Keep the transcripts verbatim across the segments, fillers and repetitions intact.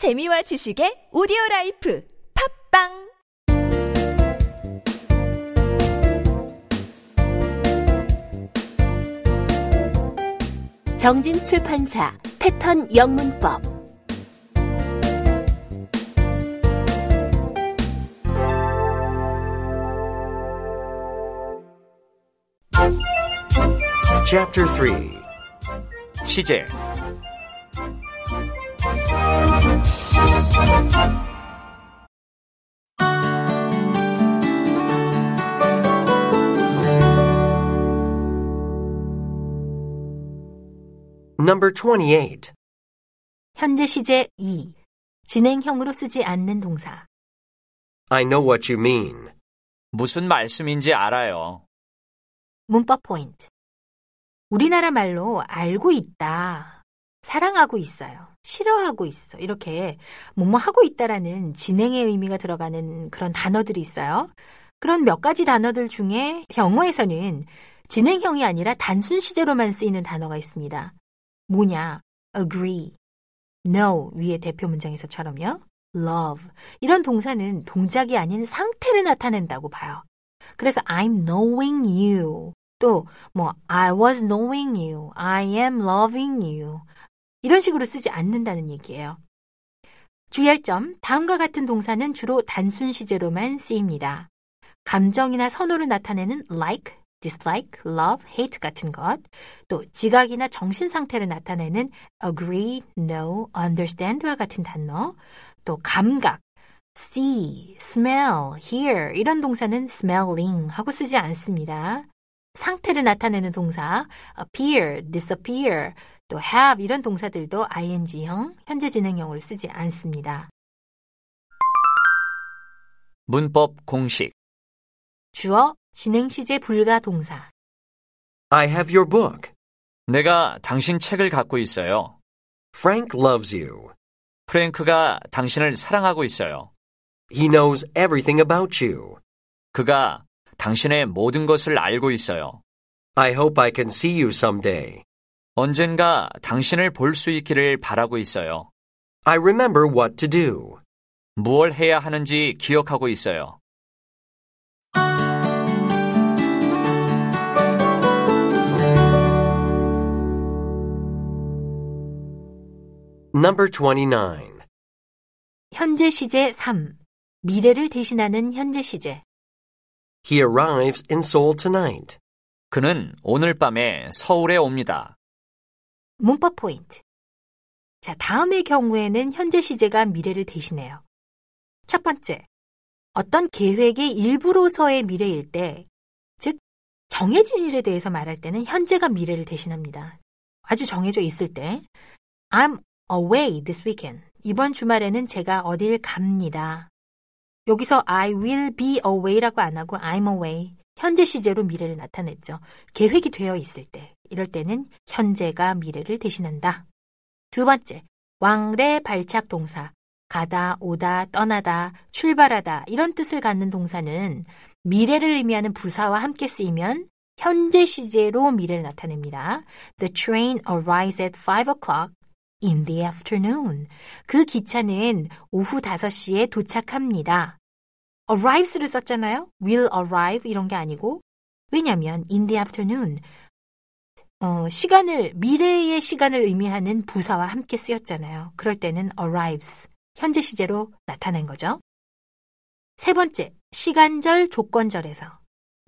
재미와 지식의 오디오라이프 팝빵 정진출판사 패턴 영문법 Chapter three 취재 Number twenty-eight. 현재 시제 이. 진행형으로 쓰지 않는 동사. I know what you mean. 무슨 말씀인지 알아요. 문법 포인트. 우리나라 말로 알고 있다, 사랑하고 있어요, 싫어하고 있어 이렇게 뭐뭐 하고 있다라는 진행의 의미가 들어가는 그런 단어들이 있어요. 그런 몇 가지 단어들 중에 영어에서는 진행형이 아니라 단순 시제로만 쓰이는 단어가 있습니다. 뭐냐? agree, know 위의 대표 문장에서처럼요. love 이런 동사는 동작이 아닌 상태를 나타낸다고 봐요. 그래서 I'm knowing you 또 뭐 I was knowing you, I am loving you 이런 식으로 쓰지 않는다는 얘기예요. 주의할 점, 다음과 같은 동사는 주로 단순 시제로만 쓰입니다. 감정이나 선호를 나타내는 like, dislike, love, hate 같은 것, 또 지각이나 정신 상태를 나타내는 agree, know, understand와 같은 단어, 또 감각, see, smell, hear 이런 동사는 smelling 하고 쓰지 않습니다. 상태를 나타내는 동사, appear, disappear, 또 have 이런 동사들도 아이엔지형, 현재 진행형을 쓰지 않습니다. 문법 공식 주어, 진행시제 불가 동사 I have your book. 내가 당신 책을 갖고 있어요. Frank loves you. 프랭크가 당신을 사랑하고 있어요. He knows everything about you. 그가 당신의 모든 것을 알고 있어요. I hope I can see you someday. 언젠가 당신을 볼 수 있기를 바라고 있어요. I remember what to do. 무엇을 해야 하는지 기억하고 있어요. Number twenty-nine. 현재 시제 삼. 미래를 대신하는 현재 시제. He arrives in Seoul tonight. 그는 오늘 밤에 서울에 옵니다. 문법 포인트. 자, 다음의 경우에는 현재 시제가 미래를 대신해요. 첫 번째, 어떤 계획의 일부로서의 미래일 때, 즉 정해진 일에 대해서 말할 때는 현재가 미래를 대신합니다. 아주 정해져 있을 때, I'm away this weekend. 이번 주말에는 제가 어딜 갑니다. 여기서 I will be away라고 안 하고 I'm away, 현재 시제로 미래를 나타냈죠. 계획이 되어 있을 때, 이럴 때는 현재가 미래를 대신한다. 두 번째, 왕래 발착 동사, 가다, 오다, 떠나다, 출발하다 이런 뜻을 갖는 동사는 미래를 의미하는 부사와 함께 쓰이면 현재 시제로 미래를 나타냅니다. The train arrives at five o'clock. In the afternoon. 그 기차는 오후 다섯 시에 도착합니다. arrives를 썼잖아요. will arrive 이런 게 아니고 왜냐면 in the afternoon 어, 시간을 미래의 시간을 의미하는 부사와 함께 쓰였잖아요. 그럴 때는 arrives, 현재 시제로 나타낸 거죠. 세 번째, 시간절 조건절에서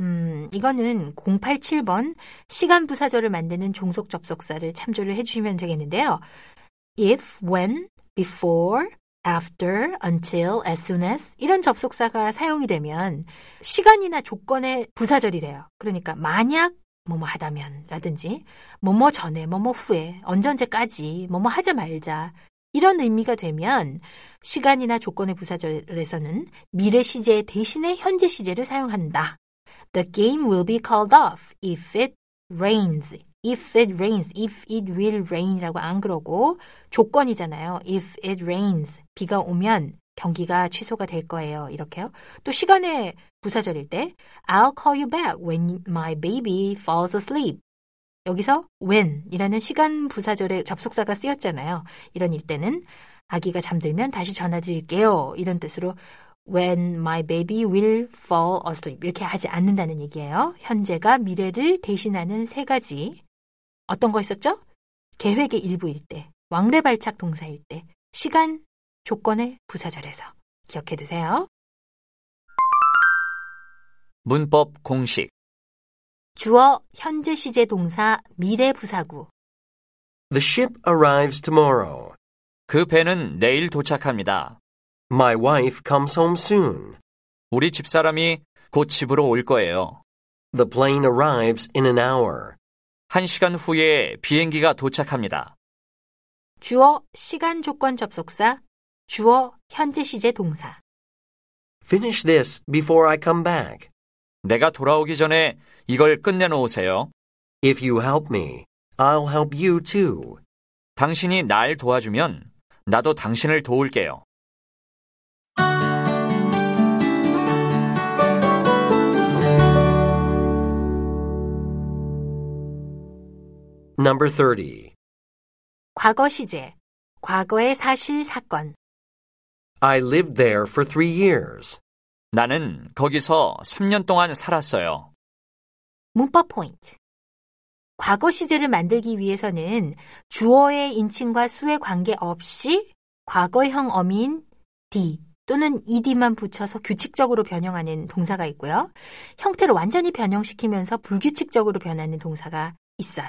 음, 이거는 공팔칠 번 시간 부사절을 만드는 종속 접속사를 참조를 해주시면 되겠는데요. if, when, before, after, until, as soon as 이런 접속사가 사용이 되면 시간이나 조건의 부사절이 돼요. 그러니까 만약 뭐뭐 하다면 라든지 뭐뭐 전에, 뭐뭐 후에, 언제까지, 뭐뭐 하자 말자 이런 의미가 되면 시간이나 조건의 부사절에서는 미래 시제 대신에 현재 시제를 사용한다. The game will be called off if it rains. If it rains, if it will rain이라고 안 그러고 조건이잖아요. If it rains, 비가 오면 경기가 취소가 될 거예요. 이렇게요. 또 시간의 부사절일 때 I'll call you back when my baby falls asleep. 여기서 when이라는 시간 부사절의 접속사가 쓰였잖아요. 이런 일 때는 아기가 잠들면 다시 전화드릴게요. 이런 뜻으로 When my baby will fall asleep 이렇게 하지 않는다는 얘기예요. 현재가 미래를 대신하는 세 가지. 어떤 거 있었죠? 계획의 일부일 때, 왕래발착 동사일 때, 시간, 조건의 부사절에서. 기억해 두세요. 문법 공식 주어, 현재 시제 동사, 미래 부사구 The ship arrives tomorrow. 그 배는 내일 도착합니다. My wife comes home soon. 우리 집사람이 곧 집으로 올 거예요. The plane arrives in an hour. 한 시간 후에 비행기가 도착합니다. 주어, 시간 조건 접속사, 주어, 현재 시제 동사. Finish this before I come back. 내가 돌아오기 전에 이걸 끝내놓으세요. If you help me, I'll help you too. 당신이 날 도와주면 나도 당신을 도울게요. Number thirty. 과거 시제, 과거의 사실, 사건. I lived there for three years. 나는 거기서 삼 년 동안 살았어요. 문법 포인트. 과거 시제를 만들기 위해서는 주어의 인칭과 수에 관계없이 과거형 어미인 D 또는 ed만 붙여서 규칙적으로 변형하는 동사가 있고요. 형태를 완전히 변형시키면서 불규칙적으로 변하는 동사가 있어요.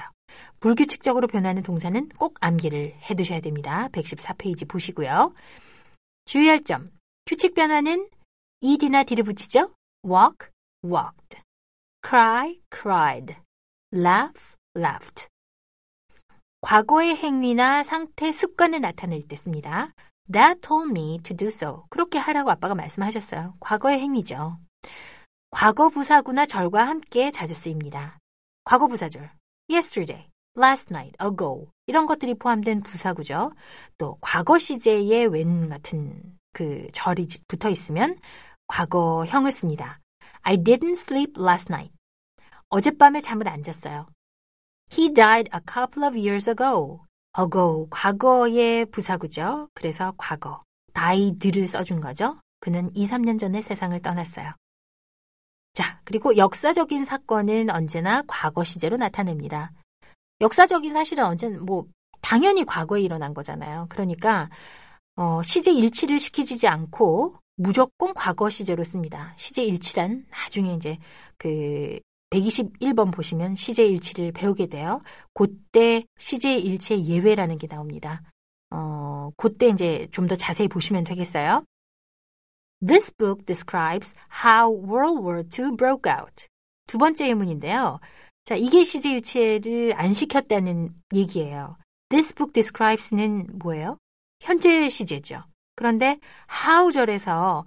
불규칙적으로 변하는 동사는 꼭 암기를 해두셔야 됩니다. 백십사 페이지 보시고요. 주의할 점, 규칙 변화는 ed나 d를 붙이죠. walk, walked, cry, cried, laugh, laughed. 과거의 행위나 상태, 습관을 나타낼 때 씁니다. Dad told me to do so. 그렇게 하라고 아빠가 말씀하셨어요. 과거의 행위죠. 과거 부사구나 절과 함께 자주 쓰입니다. 과거 부사절 yesterday, last night, ago 이런 것들이 포함된 부사구죠. 또 과거 시제에 when 같은 그 절이 붙어 있으면 과거형을 씁니다. I didn't sleep last night. 어젯밤에 잠을 안 잤어요. He died a couple of years ago. ago, 과거의 부사구죠. 그래서 과거, died를 써준 거죠. 그는 이, 삼 년 전에 세상을 떠났어요. 자, 그리고 역사적인 사건은 언제나 과거 시제로 나타냅니다. 역사적인 사실은 언젠 뭐 당연히 과거에 일어난 거잖아요. 그러니까 어, 시제 일치를 시키지 않고 무조건 과거 시제로 씁니다. 시제 일치란 나중에 이제 그 백이십일 번 보시면 시제 일치를 배우게 돼요. 그때 시제 일치의 예외라는 게 나옵니다. 어, 그때 이제 좀 더 자세히 보시면 되겠어요. This book describes how World War 투 broke out. 두 번째 의문인데요. 자, 이게 시제 일치를 안 시켰다는 얘기예요. This book describes는 뭐예요? 현재 시제죠. 그런데 how 절에서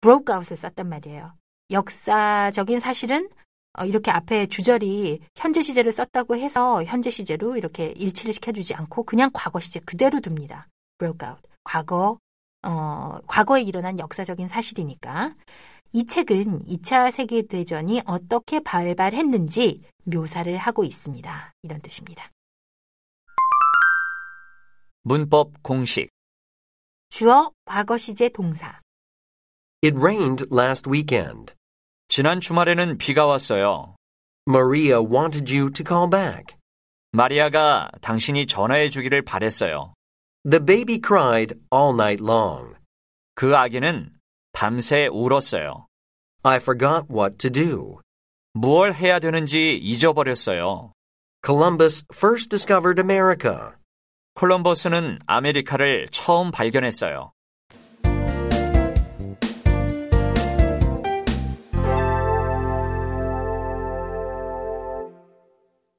broke out을 썼단 말이에요. 역사적인 사실은 이렇게 앞에 주절이 현재 시제를 썼다고 해서 현재 시제로 이렇게 일치를 시켜주지 않고 그냥 과거 시제 그대로 둡니다. broke out. 과거 어, 과거에 일어난 역사적인 사실이니까 이 책은 이 차 세계대전이 어떻게 발발했는지 묘사를 하고 있습니다. 이런 뜻입니다. 문법 공식 주어, 과거 시제 동사 It rained last weekend. 지난 주말에는 비가 왔어요. Maria wanted you to call back. 마리아가 당신이 전화해 주기를 바랬어요. The baby cried all night long. 그 아기는 밤새 울었어요. I forgot what to do. 무얼 해야 되는지 잊어버렸어요. Columbus first discovered America. 콜럼버스는 아메리카를 처음 발견했어요.